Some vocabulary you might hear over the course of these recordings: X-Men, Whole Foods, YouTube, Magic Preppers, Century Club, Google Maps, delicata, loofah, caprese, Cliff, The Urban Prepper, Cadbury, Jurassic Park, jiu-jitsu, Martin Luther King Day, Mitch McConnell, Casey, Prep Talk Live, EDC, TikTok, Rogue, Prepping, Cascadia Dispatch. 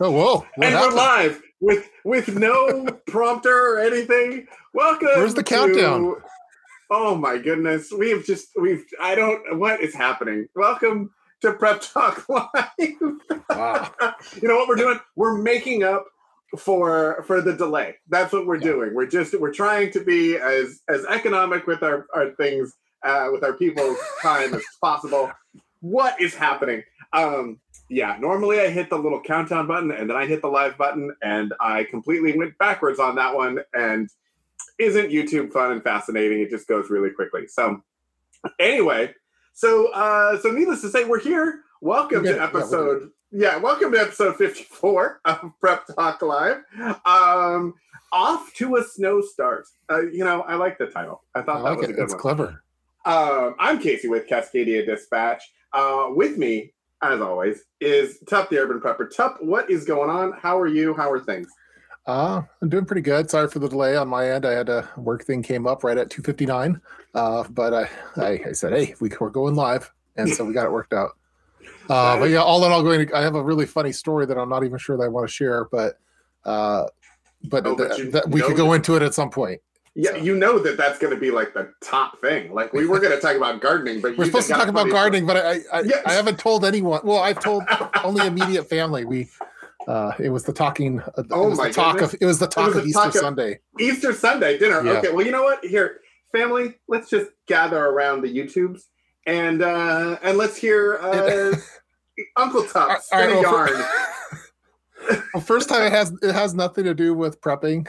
Oh, whoa. And we're live with no prompter or anything. Welcome. Where's the countdown? Oh my goodness. What is happening? Welcome to Prep Talk Live. Wow. You know what we're doing? We're making up for the delay. That's what we're doing. We're trying to be as economic with our things, with our people's time as possible. What is happening? Yeah, normally I hit the little countdown button and then I hit the live button, and I completely went backwards on that one. And isn't YouTube fun and fascinating? It just goes really quickly. So anyway, so needless to say, we're here. Welcome to episode. Yeah, welcome to episode 54 of Prep Talk Live. Off to a Snow Start. I like the title. I thought that was a good one. It's clever. I'm Casey with Cascadia Dispatch. With me, as always, is Tup, the Urban Prepper. Tup, what is going on? How are you? How are things? I'm doing pretty good. Sorry for the delay on my end. I had a work thing came up right at 2:59, but I said, hey, we're going live, and so we got it worked out. But yeah, all in all, I have a really funny story that I'm not even sure that I want to share, but we could go into it at some point. Yeah, so. You know that's going to be like the top thing. Like we were going to talk about gardening, but we're supposed to talk about gardening, but I haven't told anyone. Well, I've told only immediate family. We it was the talking. It was the talk of Easter Sunday. Easter Sunday dinner. Yeah. Okay, well, you know what? Here, family, let's just gather around the YouTubes and let's hear Uncle Tup spin a yarn. Well, first time it has nothing to do with prepping.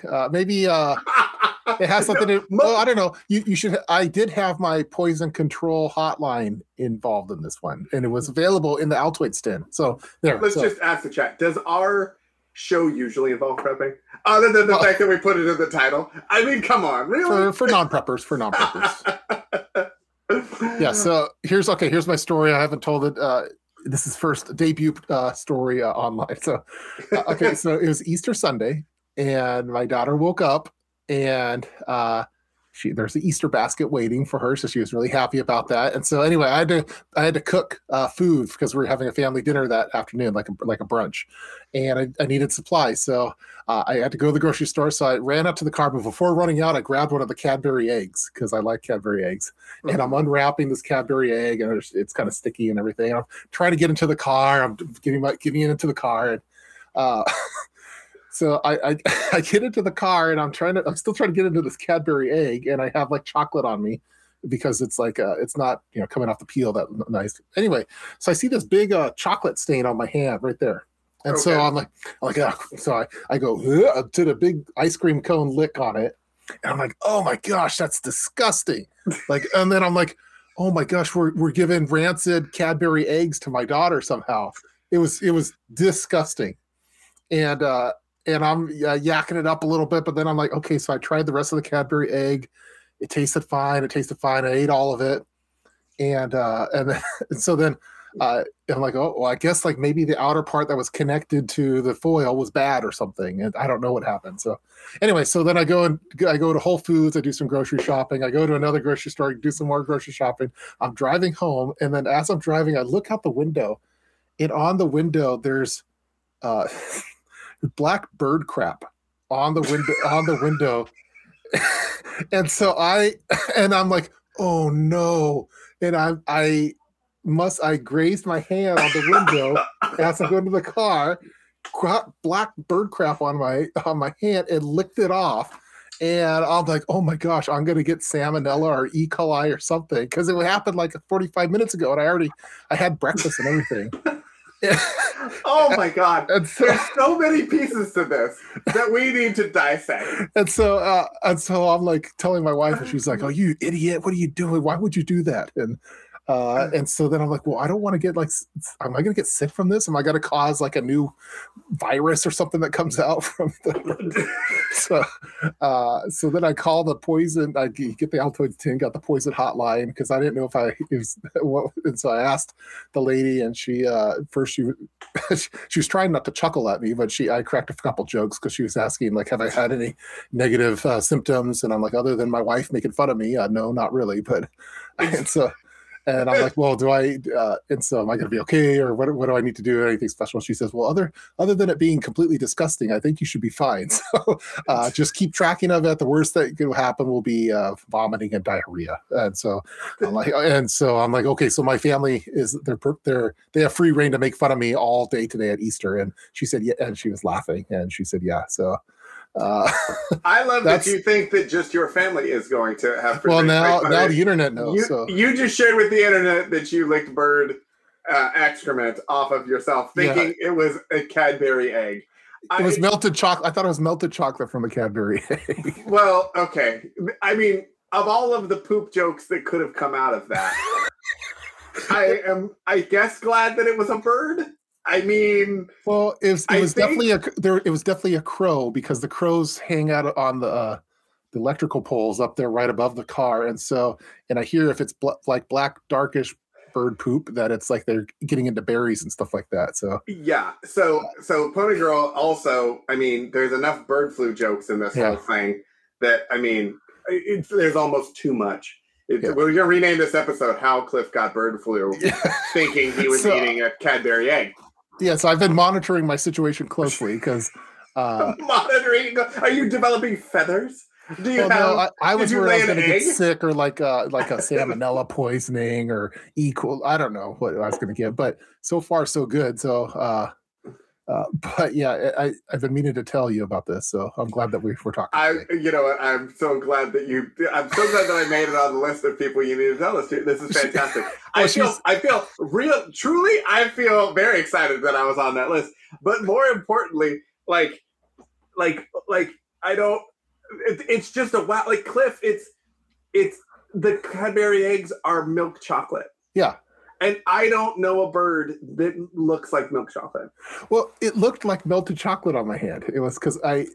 It has something to do. Well, I don't know. You should. I did have my poison control hotline involved in this one, and it was available in the Altoid stand. So there. Let's just ask the chat. Does our show usually involve prepping? Other than the fact that we put it in the title. I mean, come on, really? For non-preppers. Yeah. So here's my story. I haven't told it. This is first debut story online. So so it was Easter Sunday, and my daughter woke up. And there's the Easter basket waiting for her, so she was really happy about that. And so anyway, I had to cook food because we were having a family dinner that afternoon, like a brunch, and I needed supplies. So I had to go to the grocery store. So I ran up to the car, but before running out, I grabbed one of the Cadbury eggs because I like Cadbury eggs. Mm-hmm. And I'm unwrapping this Cadbury egg, and it's kind of sticky and everything. And I'm trying to get into the car. I'm getting into the car, and so I get into the car, and I'm still trying to get into this Cadbury egg, and I have like chocolate on me because it's like it's not coming off the peel that nice. Anyway, so I see this big chocolate stain on my hand right there, and so I'm like, I go did a big ice cream cone lick on it, and I'm like, oh my gosh, that's disgusting. And then I'm like, oh my gosh, we're giving rancid Cadbury eggs to my daughter somehow. It was disgusting, and I'm yakking it up a little bit, but then I'm like, okay, so I tried the rest of the Cadbury egg. It tasted fine. I ate all of it. And so then I'm like, oh, well, I guess like maybe the outer part that was connected to the foil was bad or something. And I don't know what happened. So anyway, so then I go to Whole Foods. I do some grocery shopping. I go to another grocery store, do some more grocery shopping. I'm driving home. And then as I'm driving, I look out the window, and on the window, there's, black bird crap on the window. And so I'm like, oh no. And I grazed my hand on the window as I'm going to the car, got black bird crap on my hand and licked it off. And I'm like, oh my gosh, I'm going to get salmonella or E. coli or something. Because it happened like 45 minutes ago, and I had breakfast and everything. Oh my God! There's so many pieces to this that we need to dissect. And so I'm like telling my wife, and she's like, "Oh, you idiot! What are you doing? Why would you do that?" And And so then I'm like, well, I don't want to get like, am I going to get sick from this? Am I going to cause like a new virus or something that comes out from the so then I call the poison, I get the Altoids 10, got the poison hotline because I didn't know if and so I asked the lady, and she first she was trying not to chuckle at me, but I cracked a couple jokes because she was asking like, have I had any negative symptoms? And I'm like, other than my wife making fun of me, no, not really. But and I'm like, well, do I? And so, am I going to be okay, or what do I need to do? Anything special? She says, well, other than it being completely disgusting, I think you should be fine. So, just keep tracking of it. The worst that could happen will be vomiting and diarrhea. And so, I'm like, okay. So my family they have free reign to make fun of me all day today at Easter. And she said, yeah, and she was laughing, and she said, yeah. So. I love that you think that just your family is going to have. Well, now the internet knows. You just shared with the internet that you licked bird excrement off of yourself, thinking it was a Cadbury egg. It was melted chocolate. I thought it was melted chocolate from a Cadbury egg. Well, okay. I mean, of all of the poop jokes that could have come out of that, I guess, glad that it was a bird. I mean, well, it was definitely a crow, because the crows hang out on the electrical poles up there right above the car, and I hear if it's black darkish bird poop that it's like they're getting into berries and stuff like that. So yeah, so Pony Girl also. I mean, there's enough bird flu jokes in this whole thing that I mean, there's almost too much. We're gonna rename this episode "How Cliff Got Bird Flu," thinking he was eating a Cadbury egg. Yeah, so I've been monitoring my situation closely because monitoring. Are you developing feathers? Do you I was worried I was going to get sick, or like a salmonella poisoning, or E. coli. I don't know what I was going to get, but so far so good. So, but yeah, I've been meaning to tell you about this, so I'm glad that we're talking. I'm so glad that you. I'm so glad that I made it on the list of people you need to tell us to. This is fantastic. I feel very excited that I was on that list. But more importantly, I don't. It's just a wow. Like Cliff, it's the Cadbury eggs are milk chocolate. Yeah. And I don't know a bird that looks like milk chocolate. Well, it looked like melted chocolate on my hand. It was because it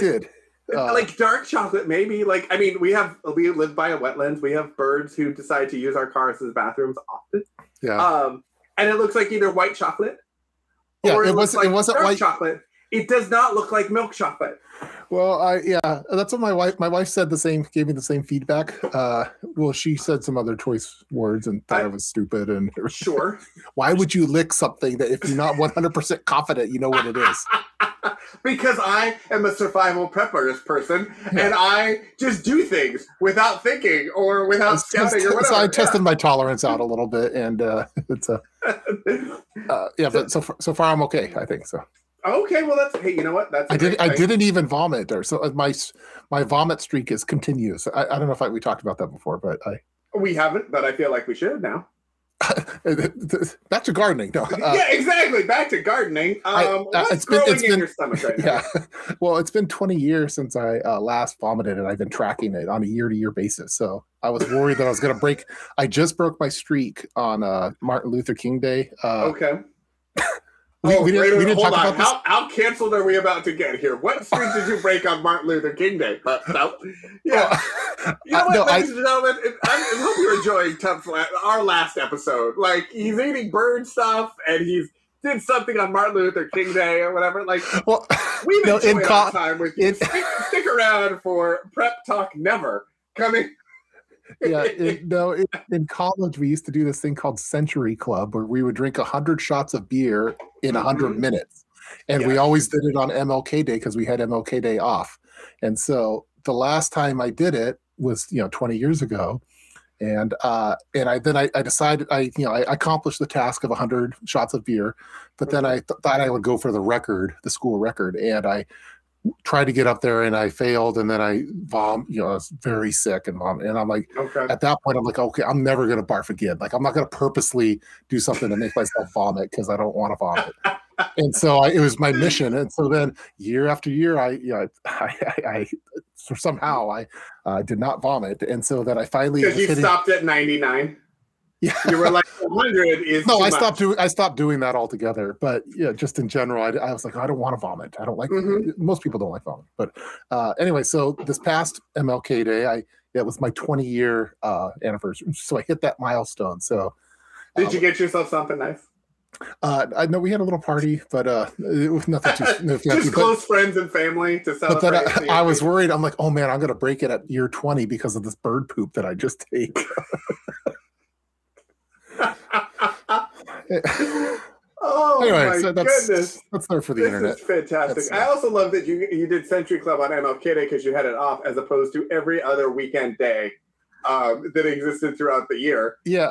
did. Like dark chocolate, maybe. Like, I mean, we live by a wetland. We have birds who decide to use our cars as bathrooms often. Yeah. And it looks like either white chocolate or it wasn't dark white chocolate. It does not look like milk chocolate. Well, that's what my wife said gave me the same feedback. Well, she said some other choice words and thought I was stupid. And sure. Why would you lick something that if you're not 100% confident, you know what it is? Because I am a survival preppers person, and I just do things without thinking or without scouting or whatever. So I tested my tolerance out a little bit, and but so far I'm okay, I think so. Okay, well, you know what? I didn't even vomit, or so my vomit streak continues. I don't know if we talked about that before, but we haven't, but I feel like we should now. Back to gardening. No, yeah, exactly. Back to gardening. What's growing in your stomach right now? Yeah. Well, it's been 20 years since I last vomited, and I've been tracking it on a year-to-year basis. So I was worried that I was going to break. I just broke my streak on Martin Luther King Day. Okay. Hold on. How canceled are we about to get here? What streak did you break on Martin Luther King Day? You know what, ladies and gentlemen? I hope you're enjoying our last episode. Like, he's eating bird stuff, and he's did something on Martin Luther King Day or whatever. Like, well, we've enjoyed our time with you. Stick around for Prep Talk Never coming. In college we used to do this thing called Century Club, where we would drink 100 shots of beer in 100 minutes, and we always did it on MLK Day because we had MLK Day off. And so the last time I did it was 20 years ago, and I decided I accomplished the task of 100 shots of beer, but then I thought I would go for the school record, and I tried to get up there and I failed, and then I I was very sick and vomited. And I'm like, at that point, I'm like, okay, I'm never going to barf again. Like, I'm not going to purposely do something to make myself vomit because I don't want to vomit. And so it was my mission. And so then year after year, I somehow did not vomit. And so then I finally stopped at 99. You were like 100 is no. I stopped doing that altogether. But yeah, just in general, I was like, oh, I don't want to vomit. I don't like. Mm-hmm. Most people don't like vomit. But anyway, so this past MLK Day, it was my 20-year anniversary, so I hit that milestone. So did you get yourself something nice? I know we had a little party, but it was nothing too fancy. Just close friends and family to celebrate. But then I was worried. I'm like, oh man, I'm gonna break it at year 20 because of this bird poop that I just ate. Oh, anyway, my goodness. That's there for the internet. This is fantastic. I also love that you did Century Club on MLK Day because you had it off as opposed to every other weekend day that existed throughout the year. Yeah,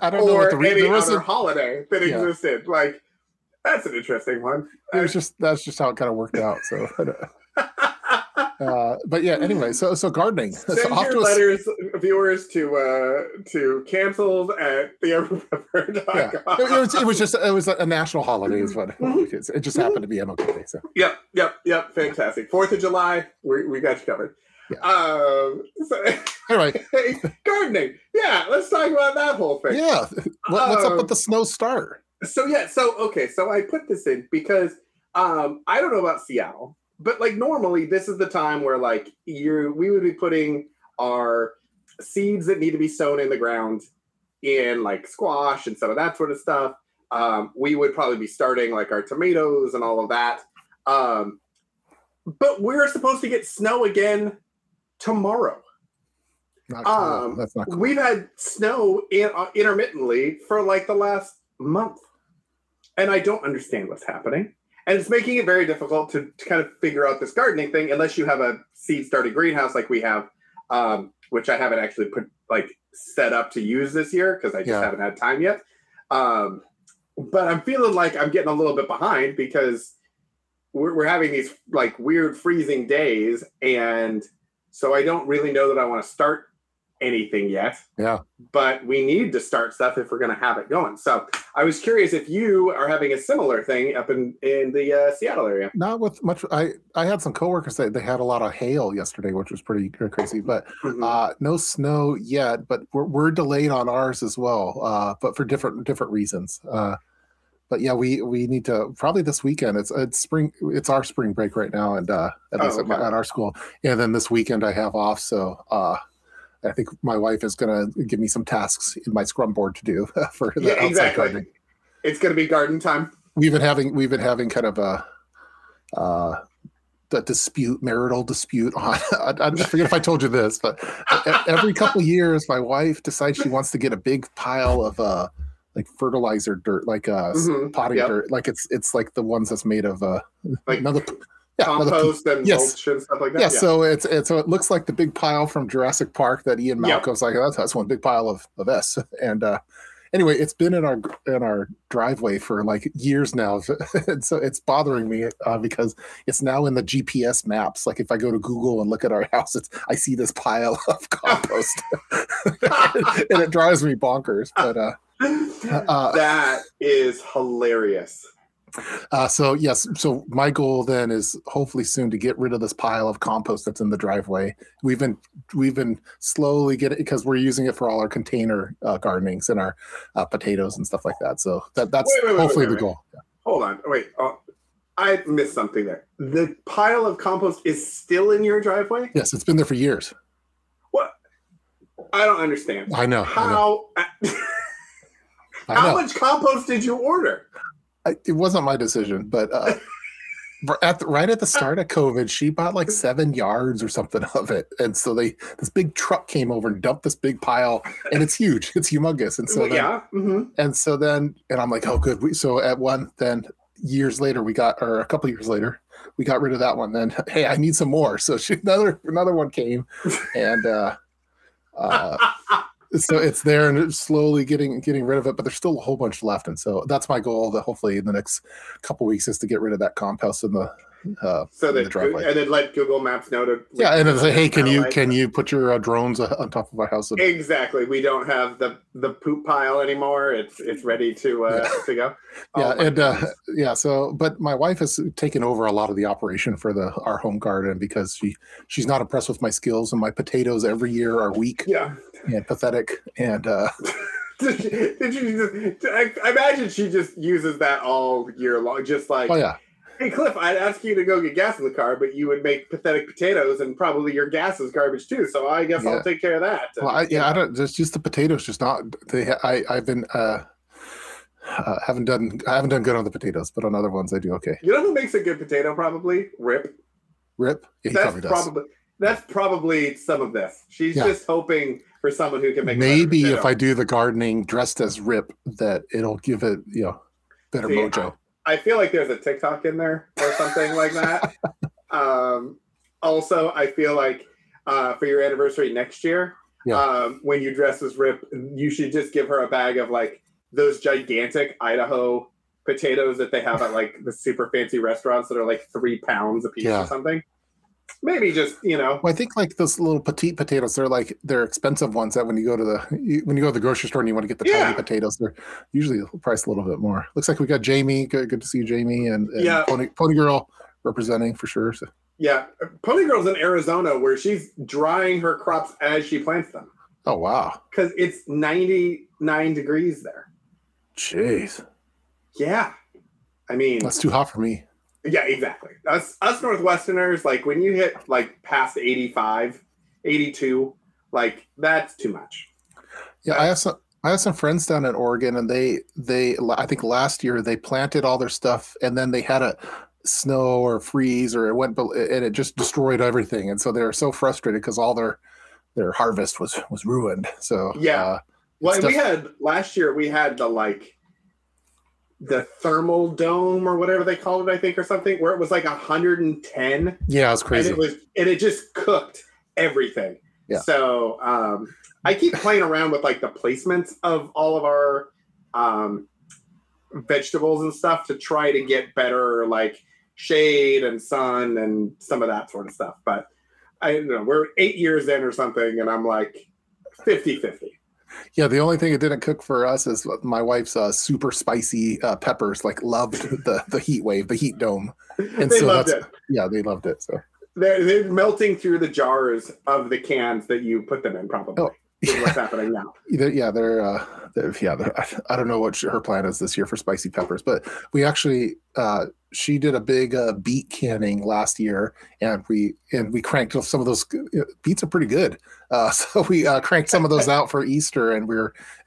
I don't know what the reason was. Or any other holiday that existed. Like, that's an interesting one. It was that's just how it kind of worked out. So, but yeah. Anyway, so gardening. Send your letters, viewers, to cancels at theurbanprepper.com. It was a national holiday. Is what it just happened to be MLK Day. So. Yep. Fantastic. 4th of July. We got you covered. Yeah. Anyway, gardening. Yeah, let's talk about that whole thing. Yeah, what's up with the snow star? So I put this in because I don't know about Seattle, but like normally this is the time where like we would be putting our seeds that need to be sown in the ground in like squash and some of that sort of stuff. We would probably be starting like our tomatoes and all of that. But we're supposed to get snow again tomorrow. Not cool. That's not cool. We've had snow intermittently for like the last month, and I don't understand what's happening, and it's making it very difficult to kind of figure out this gardening thing unless you have a seed started greenhouse like we have, which I haven't actually set up to use this year because I just haven't had time yet. But I'm feeling like I'm getting a little bit behind because we're having these like weird freezing days, and so I don't really know that I want to start anything yet. Yeah. But we need to start stuff if we're going to have it going. So I was curious if you are having a similar thing up in the Seattle area. Not with much. I had some coworkers that they had a lot of hail yesterday, which was pretty crazy, but no snow yet, but we're delayed on ours as well. But for different reasons. But yeah, we need to probably this weekend. It's spring. It's our spring break right now, and at least at our school. And then this weekend I have off, so I think my wife is gonna give me some tasks in my scrum board to do for the outside gardening. It's gonna be garden time. We've been having kind of a marital dispute on. I forget if I told you this, but every couple years my wife decides she wants to get a big pile of like fertilizer dirt, like potting dirt, like it's like the ones that's made of like another compost another, and mulch and stuff like that. Yeah. So it looks like the big pile from Jurassic Park that Ian Malcolm's like, that's one big pile of S. And anyway, it's been in our driveway for like years now, and so it's bothering me because it's now in the GPS maps. Like if I go to Google and look at our house, I see this pile of compost, and it drives me bonkers. But that is hilarious. So my goal then is hopefully soon to get rid of this pile of compost that's in the driveway. We've been slowly getting, because we're using it for all our container gardenings and our potatoes and stuff like that. So that's hopefully the goal. Yeah. Hold on. Wait, I missed something there. The pile of compost is still in your driveway? Yes, it's been there for years. What? I don't understand. I know. How? I know. How much compost did you order? It wasn't my decision, but right at the start of COVID, she bought like 7 yards or something of it, and so this big truck came over and dumped this big pile, and it's huge, it's humongous, and so and I'm like, oh, good. Years later, a couple years later, we got rid of that one. Then hey, I need some more, so another one came, and so it's there, and it's slowly getting rid of it, but there's still a whole bunch left, and so that's my goal. That hopefully in the next couple weeks is to get rid of that compost in the driveway, and then let Google Maps know to and it's like, hey, can you put your drones on top of our house? Exactly, we don't have the poop pile anymore. It's ready to go. So but my wife has taken over a lot of the operation for our home garden because she's not impressed with my skills, and my potatoes every year are weak. Yeah. And pathetic, and I imagine she just uses that all year long, just like, oh, yeah. Hey, Cliff, I'd ask you to go get gas in the car, but you would make pathetic potatoes, and probably your gas is garbage too. So I guess I'll take care of that. And, well, I don't. It's just the potatoes, just not. I've been haven't done good on the potatoes, but on other ones I do okay. You know who makes a good potato? Probably Rip. Yeah, he that's probably some of this. She's just hoping for someone who can make. Maybe if I do the gardening dressed as Rip, that it'll give it better mojo. I feel like there's a TikTok in there or something like that. Also, I feel like for your anniversary next year, when you dress as Rip, you should just give her a bag of like those gigantic Idaho potatoes that they have at like the super fancy restaurants that are like 3 pounds a piece or something. Maybe just, Well, I think like those little petite potatoes, they're expensive ones that when you go to the grocery store and you want to get the tiny potatoes, they're usually priced a little bit more. Looks like we got Jamie. Good to see you, Jamie, and Pony Girl representing for sure. So. Yeah. Pony Girl's in Arizona where she's drying her crops as she plants them. Oh, wow. Because it's 99 degrees there. Jeez. Yeah. I mean. That's too hot for me. Yeah, exactly. Us Northwesterners, like when you hit like past 85, 82, like that's too much. Yeah, I have some friends down in Oregon, and they I think last year they planted all their stuff, and then they had a snow or freeze, or it went and it just destroyed everything, and so they're so frustrated because all their harvest was ruined. So last year we had the thermal dome or whatever they called it, I think, or something, where it was like 110. Yeah, it was crazy. And it just cooked everything. Yeah. So I keep playing around with like the placements of all of our vegetables and stuff to try to get better like shade and sun and some of that sort of stuff. But I don't know, we're 8 years in or something, and I'm like 50-50. Yeah, the only thing it didn't cook for us is my wife's super spicy peppers. Like loved the heat wave, the heat dome, and they loved it. Yeah, they loved it. So they're melting through the jars of the cans that you put them in. Probably is what's happening now. They're I don't know what her plan is this year for spicy peppers, but we actually she did a big beet canning last year, and we cranked some of those. Beets are pretty good, so we cranked some of those out for Easter, and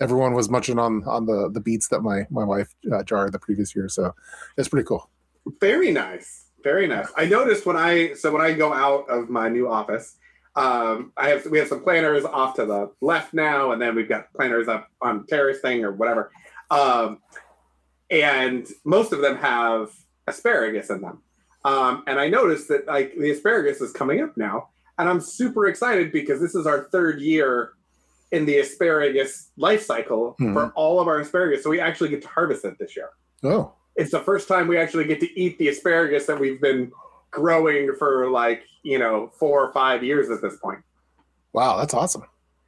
everyone was munching on the beets that my wife jarred the previous year. So it's pretty cool. Very nice, very nice. I noticed when I go out of my new office, we have some planters off to the left now, and then we've got planters up on terrace thing or whatever, and most of them have asparagus in them, and I noticed that like the asparagus is coming up now, and I'm super excited because this is our third year in the asparagus life cycle for all of our asparagus, so we actually get to harvest it this year. Oh, it's the first time we actually get to eat the asparagus that we've been growing for 4 or 5 years at this point. Wow, that's awesome.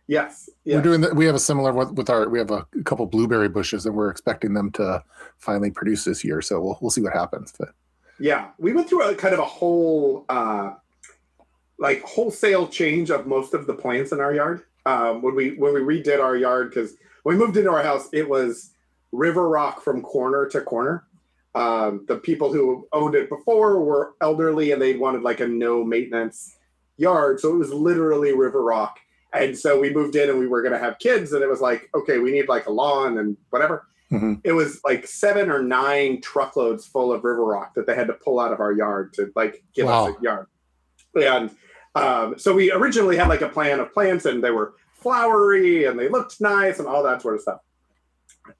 Yes. We're doing that. We have a similar one we have a couple blueberry bushes, and we're expecting them to finally produce this year. So we'll see what happens. But yeah, we went through a kind of a whole wholesale change of most of the plants in our yard when we redid our yard, because when we moved into our house, it was river rock from corner to corner. The people who owned it before were elderly, and they wanted like a no maintenance yard, so it was literally river rock. And so we moved in, and we were going to have kids, and it was like, okay, we need like a lawn and whatever. Mm-hmm. It was like 7 or 9 truckloads full of river rock that they had to pull out of our yard to like get us a yard. And so we originally had like a plan of plants, and they were flowery and they looked nice and all that sort of stuff.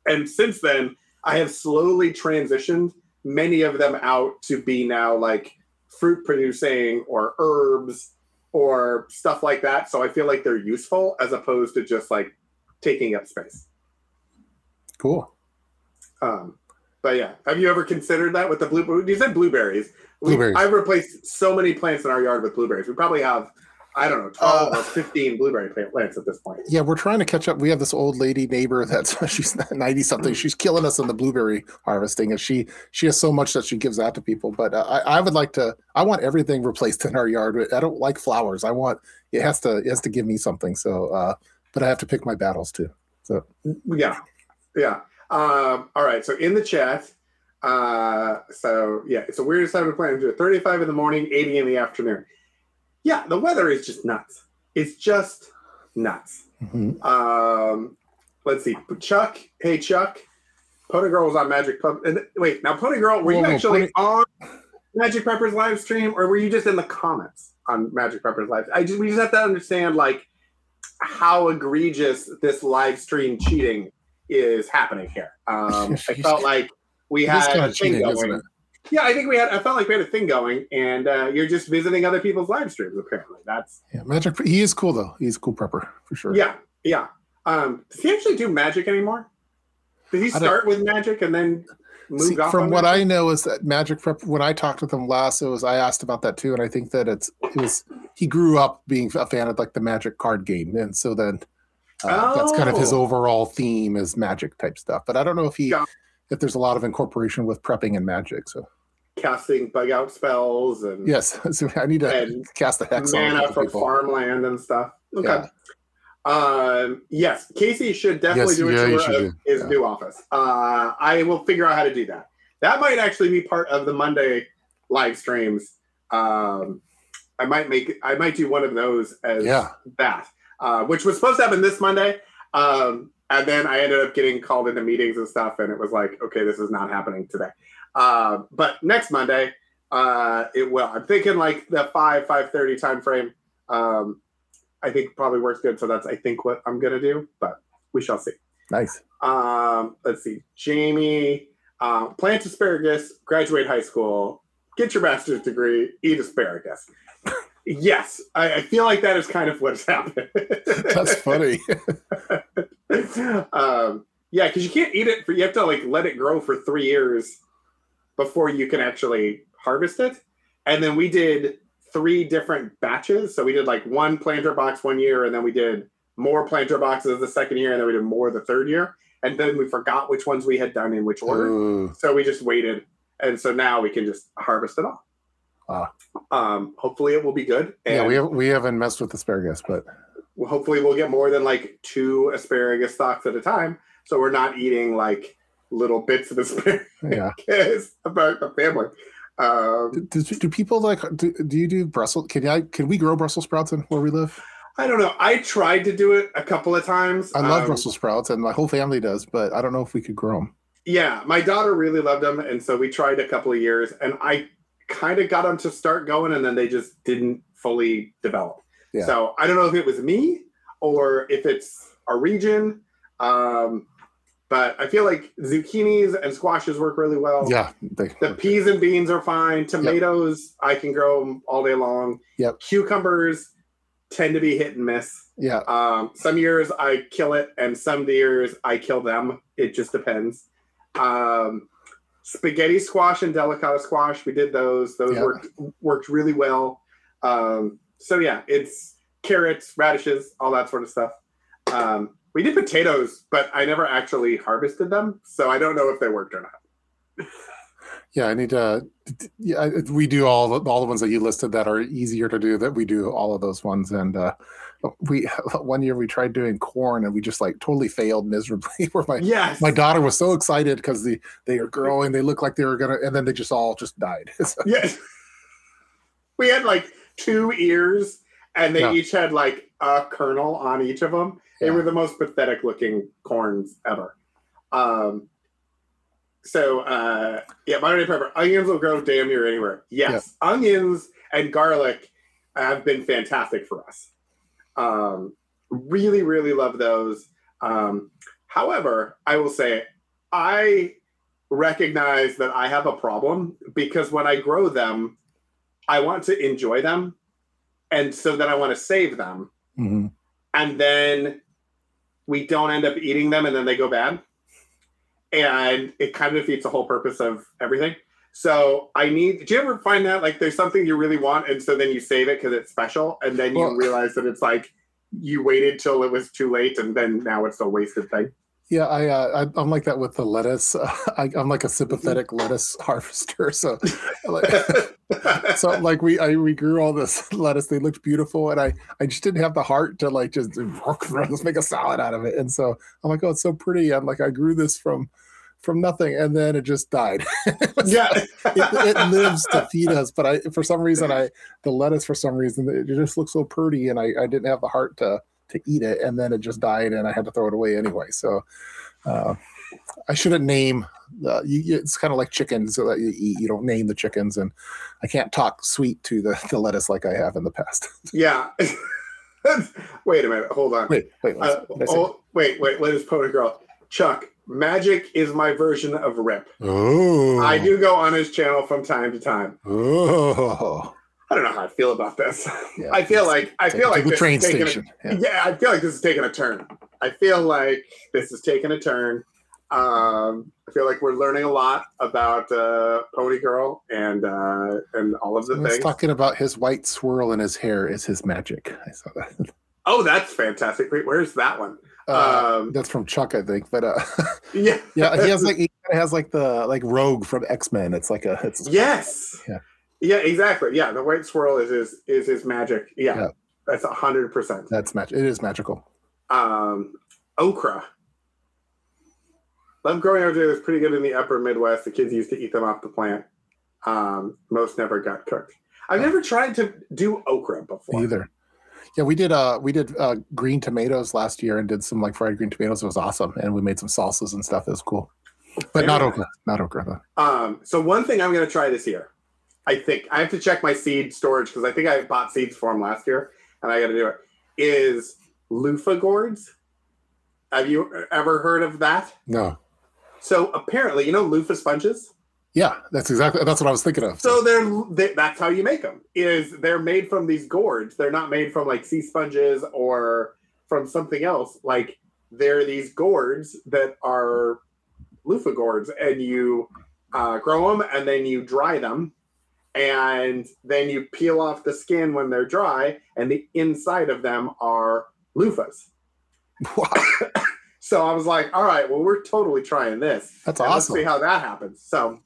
And since then, I have slowly transitioned many of them out to be now like fruit producing or herbs or stuff like that. So I feel like they're useful as opposed to just like taking up space. Cool. But yeah, have you ever considered that with the blueberries? You said blueberries. I've replaced so many plants in our yard with blueberries. We probably have, I don't know, 12 or 15 blueberry plants at this point. Yeah, we're trying to catch up. We have this old lady neighbor she's 90-something. She's killing us in the blueberry harvesting, and she has so much that she gives out to people. But I want everything replaced in our yard. I don't like flowers. It has to give me something. So, but I have to pick my battles too. So yeah. All right. So in the chat. So yeah, it's the weirdest time to plan to do it. 35 in the morning, 80 in the afternoon. Yeah, the weather is just nuts. It's just nuts. Mm-hmm. Let's see. Chuck. Hey, Chuck. Pony Girl was on Magic Preppers. And wait, now Pony Girl, were you actually on Magic Preppers live stream, or were you just in the comments on Magic Preppers live? We just have to understand like how egregious this live stream cheating is happening here. I felt like we had a thing going. Yeah, I felt like we had a thing going, and you're just visiting other people's live streams. Apparently, Magic. He is cool though. He's a cool prepper for sure. Yeah, yeah. Does he actually do magic anymore? Did he start with magic and then move off? From what I know is that Magic Prep. When I talked with him last, I asked about that too, and I think that he grew up being a fan of like the Magic card game, and so then that's kind of his overall theme is magic type stuff. But I don't know if there's a lot of incorporation with prepping and magic, so casting bug out spells and so I need to cast a hex mana from farmland and stuff. Okay. Yeah. Yes, Casey should definitely do a tour of his new office. I will figure out how to do that. That might actually be part of the Monday live streams. I might do one of those as that, which was supposed to happen this Monday. And then I ended up getting called into meetings and stuff. And it was like, okay, this is not happening today. But next Monday, it will. I'm thinking like the 5:30 time frame. I think probably works good. So that's, I think, what I'm going to do, but we shall see. Nice. Let's see. Jamie, plant asparagus, graduate high school, get your master's degree, eat asparagus. Yes. I feel like that is kind of what's happened. That's funny. Yeah. Cause you can't eat it you have to like let it grow for 3 years before you can actually harvest it. And then we did 3 different batches. So we did like one planter box one year, and then we did more planter boxes the second year, and then we did more the third year. And then we forgot which ones we had done in which order. So we just waited. And so now we can just harvest it all. Wow. Hopefully it will be good. And yeah, we haven't messed with asparagus, but hopefully we'll get more than like 2 asparagus stalks at a time. So we're not eating like little bits of asparagus about the family. Do people like? Do you do Brussels? Can we grow Brussels sprouts in where we live? I don't know. I tried to do it a couple of times. I love Brussels sprouts, and my whole family does, but I don't know if we could grow them. Yeah, my daughter really loved them, and so we tried a couple of years, and I kind of got them to start going, and then they just didn't fully develop. Yeah. So I don't know if it was me or if it's our region, but I feel like zucchinis and squashes work really well. Yeah, the peas and beans are fine. Tomatoes, I can grow them all day long. Yep. Cucumbers tend to be hit and miss. Yeah. Some years I kill it, and some years I kill them. It just depends. Spaghetti squash and delicata squash, we did those. Those worked really well. So yeah, it's carrots, radishes, all that sort of stuff. We did potatoes, but I never actually harvested them, so I don't know if they worked or not. Yeah, I need to. Yeah, we do all the ones that you listed that are easier to do. That we do all of those ones, and we one year we tried doing corn, and we just like totally failed miserably. Where my daughter was so excited because they are growing, they look like they were gonna, and then they just all just died. So. Yes, we had like 2 ears, and they each had like a kernel on each of them. They were the most pathetic looking corns ever. Modern day prepper. Onions will grow damn near anywhere. Yes. Yeah. Onions and garlic have been fantastic for us. Really, really love those. However, I will say I recognize that I have a problem because when I grow them, I want to enjoy them. And so then I want to save them. Mm-hmm. And then we don't end up eating them, and then they go bad. And it kind of defeats the whole purpose of everything. So do you ever find that like there's something you really want, and so then you save it because it's special, and then you realize that it's like you waited till it was too late, and then now it's a wasted thing? Yeah, I'm like that with the lettuce. I'm like a sympathetic lettuce harvester. So, like, we grew all this lettuce. They looked beautiful, and I just didn't have the heart to like just let's make a salad out of it. And so I'm like, oh, it's so pretty. I'm like, I grew this from nothing, and then it just died. Yeah, it lives to feed us, but for some reason it just looks so pretty, and I didn't have the heart to eat it, and then it just died, and I had to throw it away anyway. So I shouldn't name it's kind of like chickens that you eat. You don't name the chickens, and I can't talk sweet to the lettuce like I have in the past. Yeah. Wait a minute, hold on. Wait, let us poet girl. Chuck, Magic is my version of Rip. Oh. I do go on his channel from time to time. Oh. I don't know how I feel about this. Yeah, I feel like this is taking a turn. I feel like we're learning a lot about Pony Girl and all of the things. Talking about his white swirl in his hair is his magic. I saw that. Oh, that's fantastic! Where's that one? That's from Chuck, I think. But yeah, yeah, he has like Rogue from X-Men. Yes. Yeah. Yeah, exactly. Yeah, the white swirl is his magic. Yeah, yeah. That's 100%. That's magic. It is magical. Okra. Love growing over was pretty good in the upper Midwest. The kids used to eat them off the plant. Most never got cooked. I've never tried to do okra before. Either. Yeah, we did green tomatoes last year and did some like fried green tomatoes. It was awesome, and we made some salsas and stuff. It was cool, but anyway, not okra though. So one thing I'm going to try this year. I think I have to check my seed storage because I think I bought seeds for them last year, and I got to do it. Is loofah gourds? Have you ever heard of that? No. So apparently, you know loofah sponges. Yeah, that's what I was thinking of. So that's how you make them. They're made from these gourds? They're not made from like sea sponges or from something else. Like they're these gourds that are loofah gourds, and you grow them and then you dry them. And then you peel off the skin when they're dry, and the inside of them are loofahs. Wow. So I was like, all right, well, we're totally trying this. That's awesome. Let's see how that happens. So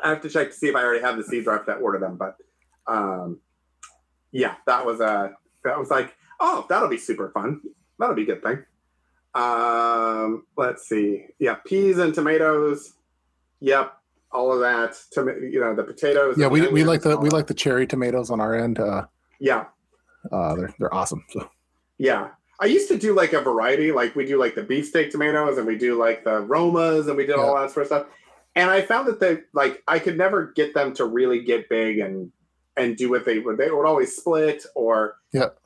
I have to check to see if I already have the seeds or if I order them. But yeah, that was like, oh, that'll be super fun. That'll be a good thing. Let's see. Yeah, peas and tomatoes. Yep. All of that, the potatoes. Yeah, we like the cherry tomatoes on our end. Yeah, they're awesome. So. Yeah, I used to do like a variety. Like we do like the beefsteak tomatoes, and we do like the Romas, and we did all that sort of stuff. And I found that I could never get them to really get big and do what they would. They would always split or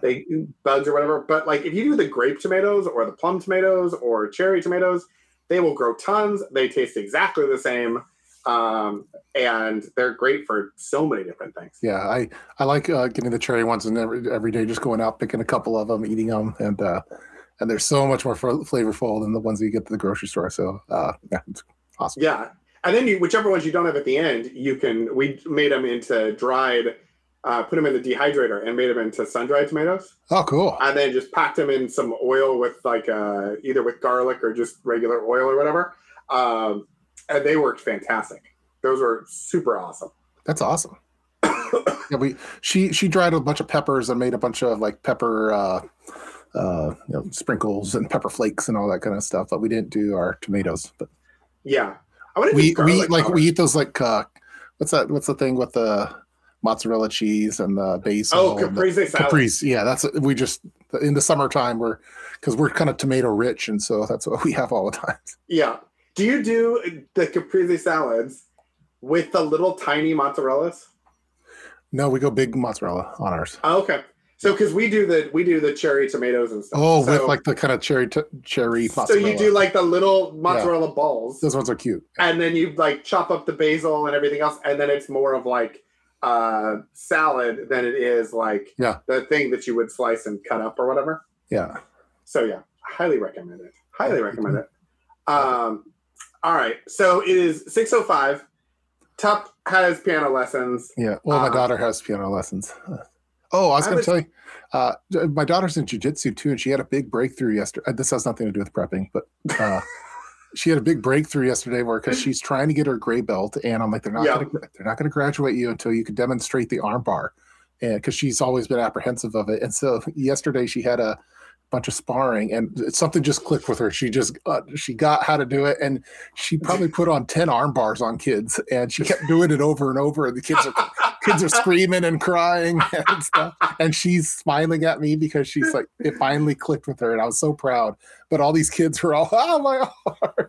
they bugs or whatever. But like if you do the grape tomatoes or the plum tomatoes or cherry tomatoes, they will grow tons. They taste exactly the same. And they're great for so many different things. Yeah, I like getting the cherry ones and every day just going out, picking a couple of them, eating them, and they're so much more flavorful than the ones that you get to the grocery store. So yeah, it's awesome. Yeah, and then whichever ones you don't have at the end, we made them into dried, put them in the dehydrator and made them into sun-dried tomatoes. Oh, cool. And then just packed them in some oil with like either with garlic or just regular oil or whatever. And they worked fantastic. Those were super awesome. That's awesome. Yeah, she dried a bunch of peppers and made a bunch of like pepper sprinkles and pepper flakes and all that kind of stuff. But we didn't do our tomatoes. But yeah, I want to do garlic powder. We eat those like what's that? What's the thing with the mozzarella cheese and the basil? Oh, caprese salad. Caprese, yeah. That's what we just in the summertime because we're kind of tomato rich, and so that's what we have all the time. Yeah. Do you do the caprese salads with the little tiny mozzarellas? No, we go big mozzarella on ours. Oh, okay. So because we do the cherry tomatoes and stuff. Oh, so, with like the kind of cherry mozzarella. So you do like the little mozzarella balls. Those ones are cute. And then you like chop up the basil and everything else, and then it's more of like salad than it is like the thing that you would slice and cut up or whatever. Yeah. So yeah, highly recommend it. Highly recommend it. All right, so it is 6:05. Tup has piano lessons. Yeah, well, my daughter has piano lessons. Oh, I was going to tell you, my daughter's in jujitsu too, and she had a big breakthrough yesterday. This has nothing to do with prepping, but she had a big breakthrough yesterday because she's trying to get her gray belt, and I'm like, they're not going to graduate you until you can demonstrate the arm bar, and because she's always been apprehensive of it. And so yesterday she had a bunch of sparring, and something just clicked with her. She just she got how to do it, and she probably put on 10 arm bars on kids, and she kept doing it over and over, and the kids are screaming and crying and stuff, and she's smiling at me because she's like, it finally clicked with her, and I was so proud. But all these kids were all, oh my God.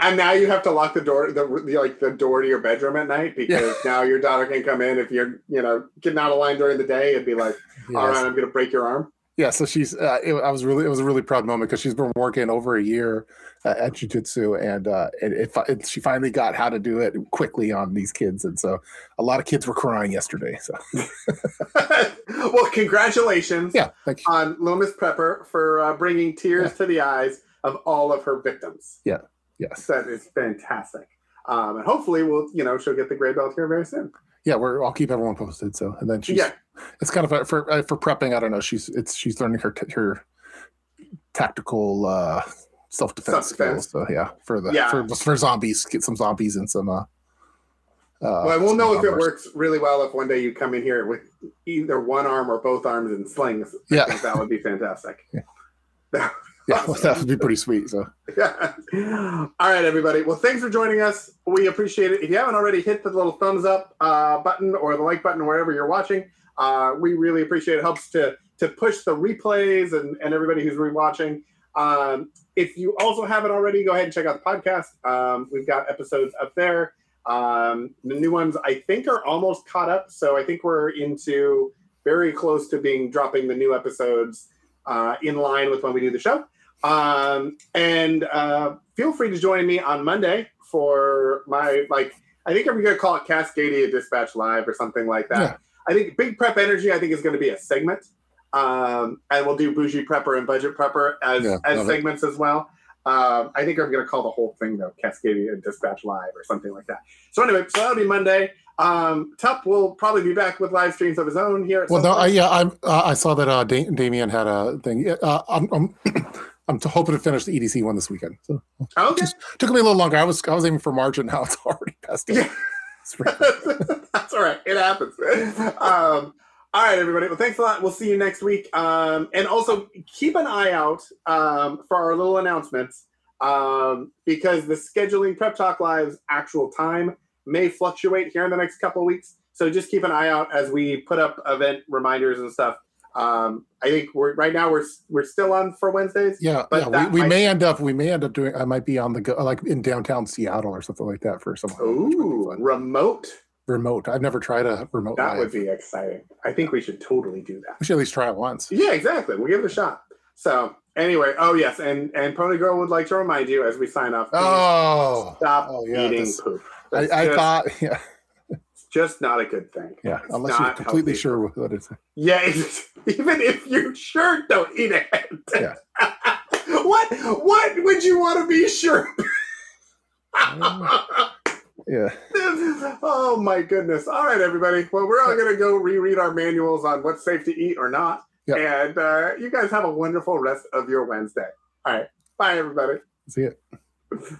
And now you have to lock the door, the door to your bedroom at night, because now your daughter can come in if you're, getting out of line during the day and be like, all right, I'm going to break your arm. Yeah, so she's. It was a really proud moment because she's been working over a year at jiu-jitsu, and she finally got how to do it quickly on these kids, and so a lot of kids were crying yesterday. So, well, congratulations! Yeah, thank you. On Loomis Prepper for bringing tears to the eyes of all of her victims. Yeah, yes, that is fantastic, and hopefully she'll get the gray belt here very soon. Yeah, I'll keep everyone posted. So, and then she's. Yeah. It's kind of for prepping. I don't know. She's learning her tactical self-defense skills. So for zombies, get some zombies and some. Well, we'll know if it works really well if one day you come in here with either one arm or both arms in slings. Yeah, I think that would be fantastic. Yeah, that would be pretty sweet. So yeah. All right, everybody. Well, thanks for joining us. We appreciate it. If you haven't already, hit the little thumbs up button or the like button wherever you're watching. We really appreciate it. It helps to push the replays and everybody who's rewatching. If you also haven't already, go ahead and check out the podcast. We've got episodes up there. The new ones, I think, are almost caught up. So I think we're very close to dropping the new episodes in line with when we do the show. And feel free to join me on Monday for my, I think I'm going to call it Cascadia Dispatch Live or something like that. Yeah. I think Big Prep Energy, is going to be a segment. And we'll do Bougie Prepper and Budget Prepper as segments as well. I think I'm going to call the whole thing, though, Cascadia and Dispatch Live or something like that. So anyway, that'll be Monday. Tup will probably be back with live streams of his own here. I saw that Damien had a thing. I'm hoping to finish the EDC one this weekend. So okay. Just took me a little longer. I was aiming for March, and now it's already past it. Yeah. That's all right. It happens. All right, everybody. Well, thanks a lot. We'll see you next week. And also keep an eye out for our little announcements because the scheduling Prep Talk Live's actual time may fluctuate here in the next couple of weeks. So just keep an eye out as we put up event reminders and stuff. I think right now we're still on for Wednesdays. Yeah, but we may end up doing. I might be on the go, like in downtown Seattle or something like that for someone. Ooh, remote. I've never tried a remote. That would be exciting. I think we should totally do that. We should at least try it once. Yeah, exactly. We'll give it a shot. So anyway, oh yes, and Pony Girl would like to remind you as we sign off. Oh, stop eating poop. I thought just not a good thing. Yeah, it's unless you're completely sure what it is. Yeah, even if you're sure, don't eat it. Yeah. What would you want to be sure? Yeah. Oh, my goodness. All right, everybody. Well, we're all going to go reread our manuals on what's safe to eat or not. Yep. And you guys have a wonderful rest of your Wednesday. All right. Bye, everybody. See ya.